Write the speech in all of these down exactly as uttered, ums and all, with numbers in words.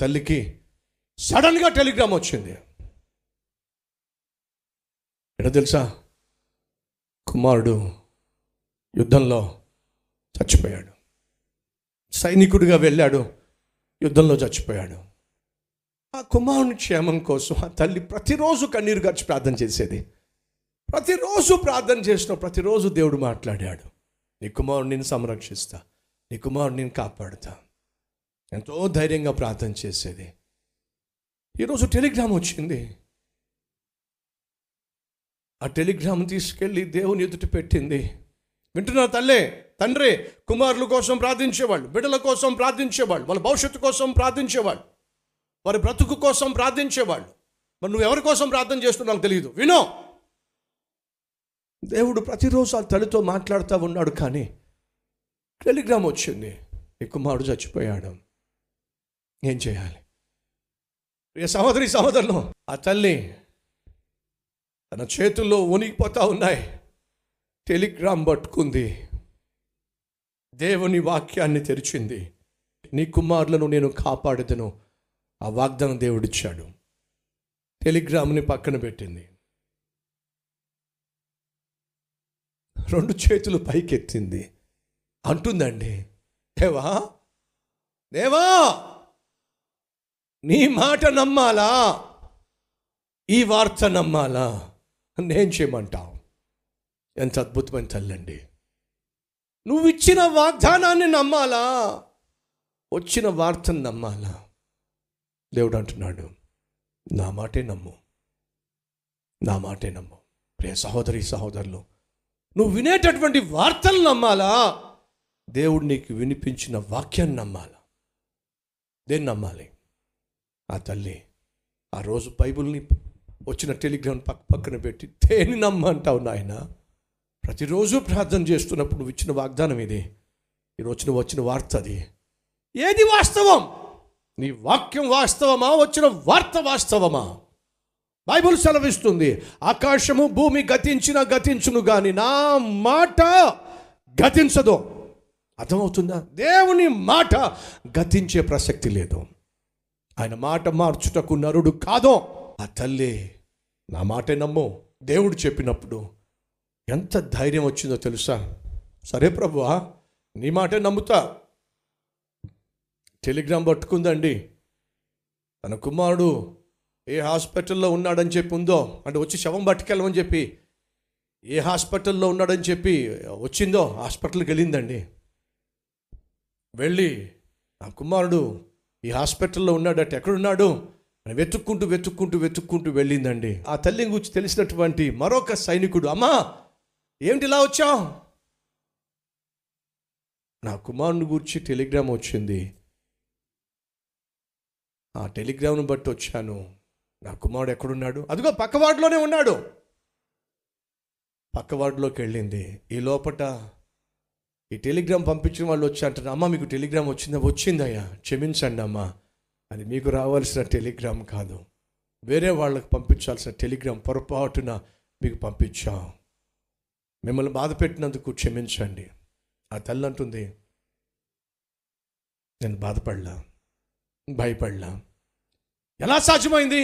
తల్లికి సడన్గా టెలిగ్రామ్ వచ్చింది. ఎట తెలుసా, కుమారుడు యుద్ధంలో చచ్చిపోయాడు. సైనికుడిగా వెళ్ళాడు, యుద్ధంలో చచ్చిపోయాడు. ఆ కుమారుని క్షేమం కోసం ఆ తల్లి ప్రతిరోజు కన్నీరు గార్చి ప్రార్థన చేసేది. ప్రతిరోజు ప్రార్థన చేసిన ప్రతిరోజు దేవుడు మాట్లాడాడు, నీ కుమారుడు నేను సంరక్షిస్తా, నీ కుమారుడు నేను కాపాడుతా. ఎంతో ధైర్యంగా ప్రార్థన చేసేది. ఈరోజు టెలిగ్రామ్ వచ్చింది. ఆ టెలిగ్రామ్ తీసుకెళ్ళి దేవుని ఎదుట పెట్టింది. వింటున్నారు తల్లే తండ్రి, కుమారుల కోసం ప్రార్థించేవాళ్ళు, బిడ్డల కోసం ప్రార్థించేవాళ్ళు, వాళ్ళ భవిష్యత్తు కోసం ప్రార్థించేవాళ్ళు, వారి బ్రతుకు కోసం ప్రార్థించేవాళ్ళు. మరి నువ్వు ఎవరి కోసం ప్రార్థన చేస్తున్నావు నాకు తెలియదు. వినో, దేవుడు ప్రతిరోజు ఆ తల్లితో మాట్లాడుతూ ఉన్నాడు. కానీ టెలిగ్రామ్ వచ్చింది, నీ కుమారుడు చచ్చిపోయాడు, ఏం చేయాలి? ప్రియ సహోదరి సహోదరులు, ఆ తల్లి తన చేతుల్లో వణికిపోతూ ఉన్నాయి. టెలిగ్రామ్ పట్టుకుంది, దేవుని వాక్యాన్ని తెరిచింది. నీ కుమారులను నేను కాపాడేదను ఆ వాగ్దానం దేవుడిచ్చాడు. టెలిగ్రామ్ని పక్కన పెట్టింది, రెండు చేతులు పైకెత్తింది, అంటుందండి, దేవా దేవా నీ మాట నమ్మాలా, ఈ వార్త నమ్మాలా, నేను చేయమంటావు. ఎంత అద్భుతమైన తల్లండి, నువ్వు ఇచ్చిన వాగ్దానాన్ని నమ్మాలా, వచ్చిన వార్తను నమ్మాలా? దేవుడు అంటున్నాడు, నా మాటే నమ్ము, నా మాటే నమ్ము. ప్రియ సహోదరి సహోదరులు, నువ్వు వినేటటువంటి వార్తలు నమ్మాలా, దేవుడు నీకు వినిపించిన వాక్యాన్ని నమ్మాలా? దేన్ని నమ్మాలి? ఆ తల్లి ఆ రోజు బైబిల్ని వచ్చిన టెలిగ్రామ్ పక్క పక్కన పెట్టి దేన్ని నమ్మంటావు నాయన? ప్రతిరోజు ప్రార్థన చేస్తున్నప్పుడు నువ్వు ఇచ్చిన వాగ్దానం ఇది, ఈరోజు నువ్వు వచ్చిన వార్త అది. ఏది వాస్తవం? నీ వాక్యం వాస్తవమా, వచ్చిన వార్త వాస్తవమా? బైబిల్ సెలవిస్తుంది, ఆకాశము భూమి గతించినా గతించును కానీ నా మాట గతించదు. అర్థమవుతుందా? దేవుని మాట గతించే ప్రసక్తి లేదు. ఆయన మాట మార్చుటకు నరుడు కాదు. ఆ తల్లి నా మాటే నమ్ము దేవుడు చెప్పినప్పుడు ఎంత ధైర్యం వచ్చిందో తెలుసా? సరే ప్రభువా నీ మాటే నమ్ముతా. టెలిగ్రామ్ పట్టుకుందండి, తన కుమారుడు ఏ హాస్పిటల్లో ఉన్నాడని చెప్పి ఉందో, అంటే వచ్చి శవం పట్టుకెళ్ళమని చెప్పి ఏ హాస్పిటల్లో ఉన్నాడని చెప్పి వచ్చిందో హాస్పిటల్కి వెళ్ళిందండి. వెళ్ళి నా కుమారుడు ఈ హాస్పిటల్లో ఉన్నాడట, ఎక్కడున్నాడు అని వెతుక్కుంటూ వెతుక్కుంటూ వెతుక్కుంటూ వెళ్ళిందండి. ఆ తల్లి గురించి తెలిసినటువంటి మరొక సైనికుడు, అమ్మా ఏమిటి ఇలా వచ్చావు? నా కుమారుని గురించి టెలిగ్రామ్ వచ్చింది, ఆ టెలిగ్రామ్ను బట్టి వచ్చాను. నా కుమారుడు ఎక్కడున్నాడు? అదిగో పక్క వార్డులోనే ఉన్నాడు. పక్క వార్డులోకి వెళ్ళింది. ఈ లోపట ఈ టెలిగ్రామ్ పంపించిన వాళ్ళు వచ్చి అంటారు, అమ్మ మీకు టెలిగ్రామ్ వచ్చిందా? వచ్చిందయ్యా, క్షమించండి అమ్మ, అది మీకు రావాల్సిన టెలిగ్రామ్ కాదు, వేరే వాళ్ళకి పంపించాల్సిన టెలిగ్రామ్, పొరపాటున మీకు పంపించాం, మిమ్మల్ని బాధ పెట్టినందుకు క్షమించండి. ఆ తల్లి అంటుంది, నేను బాధపడలా, భయపడలా. ఎలా సాధ్యమైంది?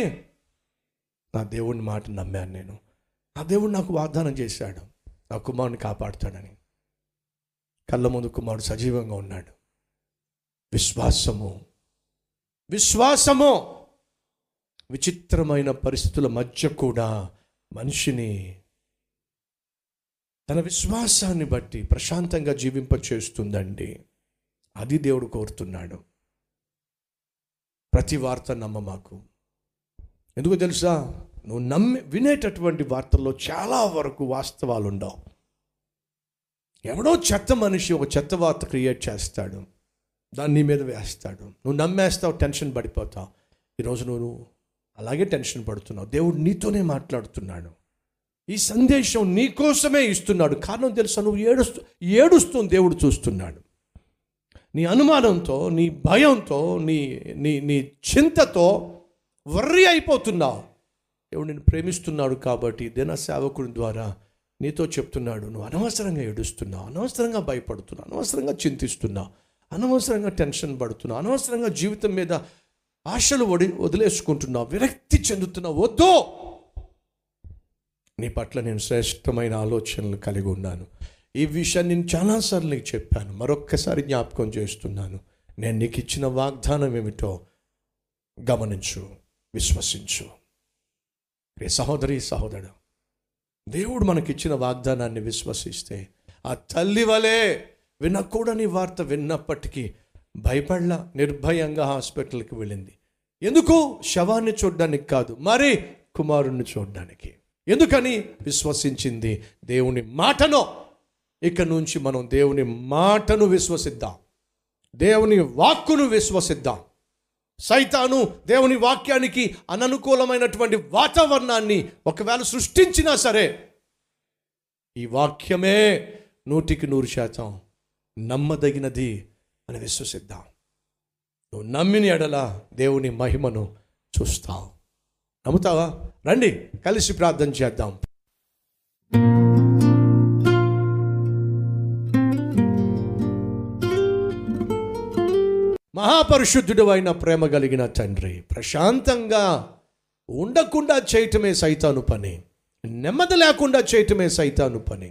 నా దేవుని మాట నమ్మాను నేను, నా దేవుడు నాకు వాగ్దానం చేశాడు నా కుమారుని కాపాడుతాడని. కళ్ళ ముందు కుమారుడు సజీవంగా ఉన్నాడు. విశ్వాసము విశ్వాసము విచిత్రమైన పరిస్థితుల మధ్య కూడా మనిషిని తన విశ్వాసాన్ని బట్టి ప్రశాంతంగా జీవింపచేస్తుందండి. అది దేవుడు కోరుతున్నాడు. ప్రతి వార్త నమ్మ మాకు, ఎందుకు తెలుసా, నువ్వు నమ్మి వినేటటువంటి వార్తల్లో చాలా వరకు వాస్తవాలు ఉండవు. ఎవడో చెత్త మనిషి ఒక చెత్త వార్త క్రియేట్ చేస్తాడు, దాన్ని నీ మీద వేస్తాడు, నువ్వు నమ్మేస్తావు, టెన్షన్ పడిపోతావు. ఈరోజు నువ్వు అలాగే టెన్షన్ పడుతున్నావు. దేవుడు నీతోనే మాట్లాడుతున్నాడు, ఈ సందేశం నీ కోసమే ఇస్తున్నాడు. కారణం తెలుసా, నువ్వు ఏడుస్తూ ఏడుస్తూ దేవుడు చూస్తున్నాడు. నీ అనుమానంతో, నీ భయంతో, నీ నీ నీ చింతతో వర్రీ అయిపోతున్నావు. దేవుడు నిన్ను ప్రేమిస్తున్నాడు కాబట్టి దేనా సేవకుడి ద్వారా నీతో చెప్తున్నాడు, నువ్వు అనవసరంగా ఏడుస్తున్నావు, అనవసరంగా భయపడుతున్నావు, అనవసరంగా చింతిస్తున్నావు, అనవసరంగా టెన్షన్ పడుతున్నావు, అనవసరంగా జీవితం మీద ఆశలు వడి వదిలేసుకుంటున్నావు, విరక్తి చెందుతున్నావు. వద్దు, నీ పట్ల నేను శ్రేష్టమైన ఆలోచనలు కలిగి ఉన్నాను. ఈ విషయాన్ని నేను చాలాసార్లు నీకు చెప్పాను, మరొక్కసారి జ్ఞాపకం చేస్తున్నాను. నేను నీకు ఇచ్చిన వాగ్దానం ఏమిటో గమనించు, విశ్వసించు. రే సహోదరి సహోదరుడు, దేవుడు మనకిచ్చిన వాగ్దానాన్ని విశ్వసిస్తే, ఆ తల్లి వలె వినకూడని వార్త విన్నప్పటికీ భయపడలా, నిర్భయంగా హాస్పిటల్కి వెళ్ళింది. ఎందుకు? శవాన్ని చూడడానికి కాదు, మరి కుమారుణ్ణి చూడడానికి. ఎందుకని? విశ్వసించింది దేవుని మాటను. ఇక నుంచి మనం దేవుని మాటను విశ్వసిద్దాం, దేవుని వాక్కును విశ్వసిద్దాం. సైతాను దేవుని వాక్యానికి అననుకూలమైనటువంటి వాతావరణాన్ని ఒకవేళ సృష్టించినా సరే, ఈ వాక్యమే నూటికి నూరు శాతం నమ్మదగినది అని విశ్వసిద్దాం. నువ్వు నమ్మిన ఎడల దేవుని మహిమను చూస్తావు. నమ్ముతావా? రండి కలిసి ప్రార్థన చేద్దాం. మహాపరిశుద్ధుడు అయిన ప్రేమ కలిగిన తండ్రి, ప్రశాంతంగా ఉండకుండా చేయటమే సైతాను పని, నెమ్మది లేకుండా చేయటమే సైతాను పని,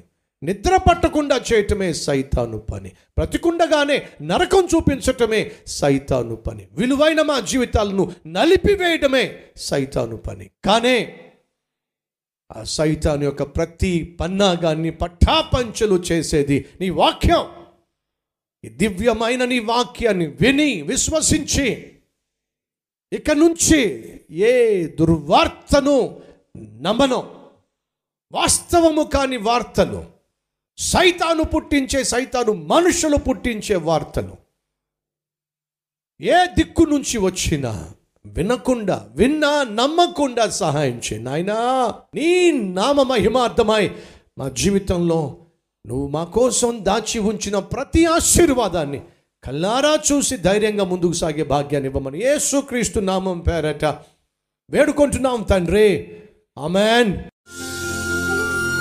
నిద్ర పట్టకుండా చేయటమే సైతాను పని, బ్రతికుండగానే నరకం చూపించటమే సైతాను పని, విలువైన మా జీవితాలను నలిపివేయడమే సైతాను పని. కానీ ఆ సైతాను యొక్క ప్రతి పన్నాగాన్ని పట్టాపంచలు చేసేది నీ వాక్యం. ఈ దివ్యమైన నీ వాక్యాన్ని విని విశ్వసించి ఇక నుంచి ఏ దుర్వార్తను నమ్మను, వాస్తవము కాని వార్తలు, సైతాను పుట్టించే, సైతాను మనుషులు పుట్టించే వార్తలు ఏ దిక్కు నుంచి వచ్చినా వినకుండా, విన్నా నమ్మకుండా సహాయం చేయి నాయనా. నీ నామ మహిమార్థమై మా జీవితంలో నువ్వు మా కోసం దాచి ఉంచిన ప్రతి ఆశీర్వాదాన్ని కళ్ళారా చూసి ధైర్యంగా ముందుకు సాగే భాగ్యాన్ని ఇవ్వమని యేసుక్రీస్తు నామం పేరట వేడుకుంటున్నాం తండ్రి. ఆమెన్.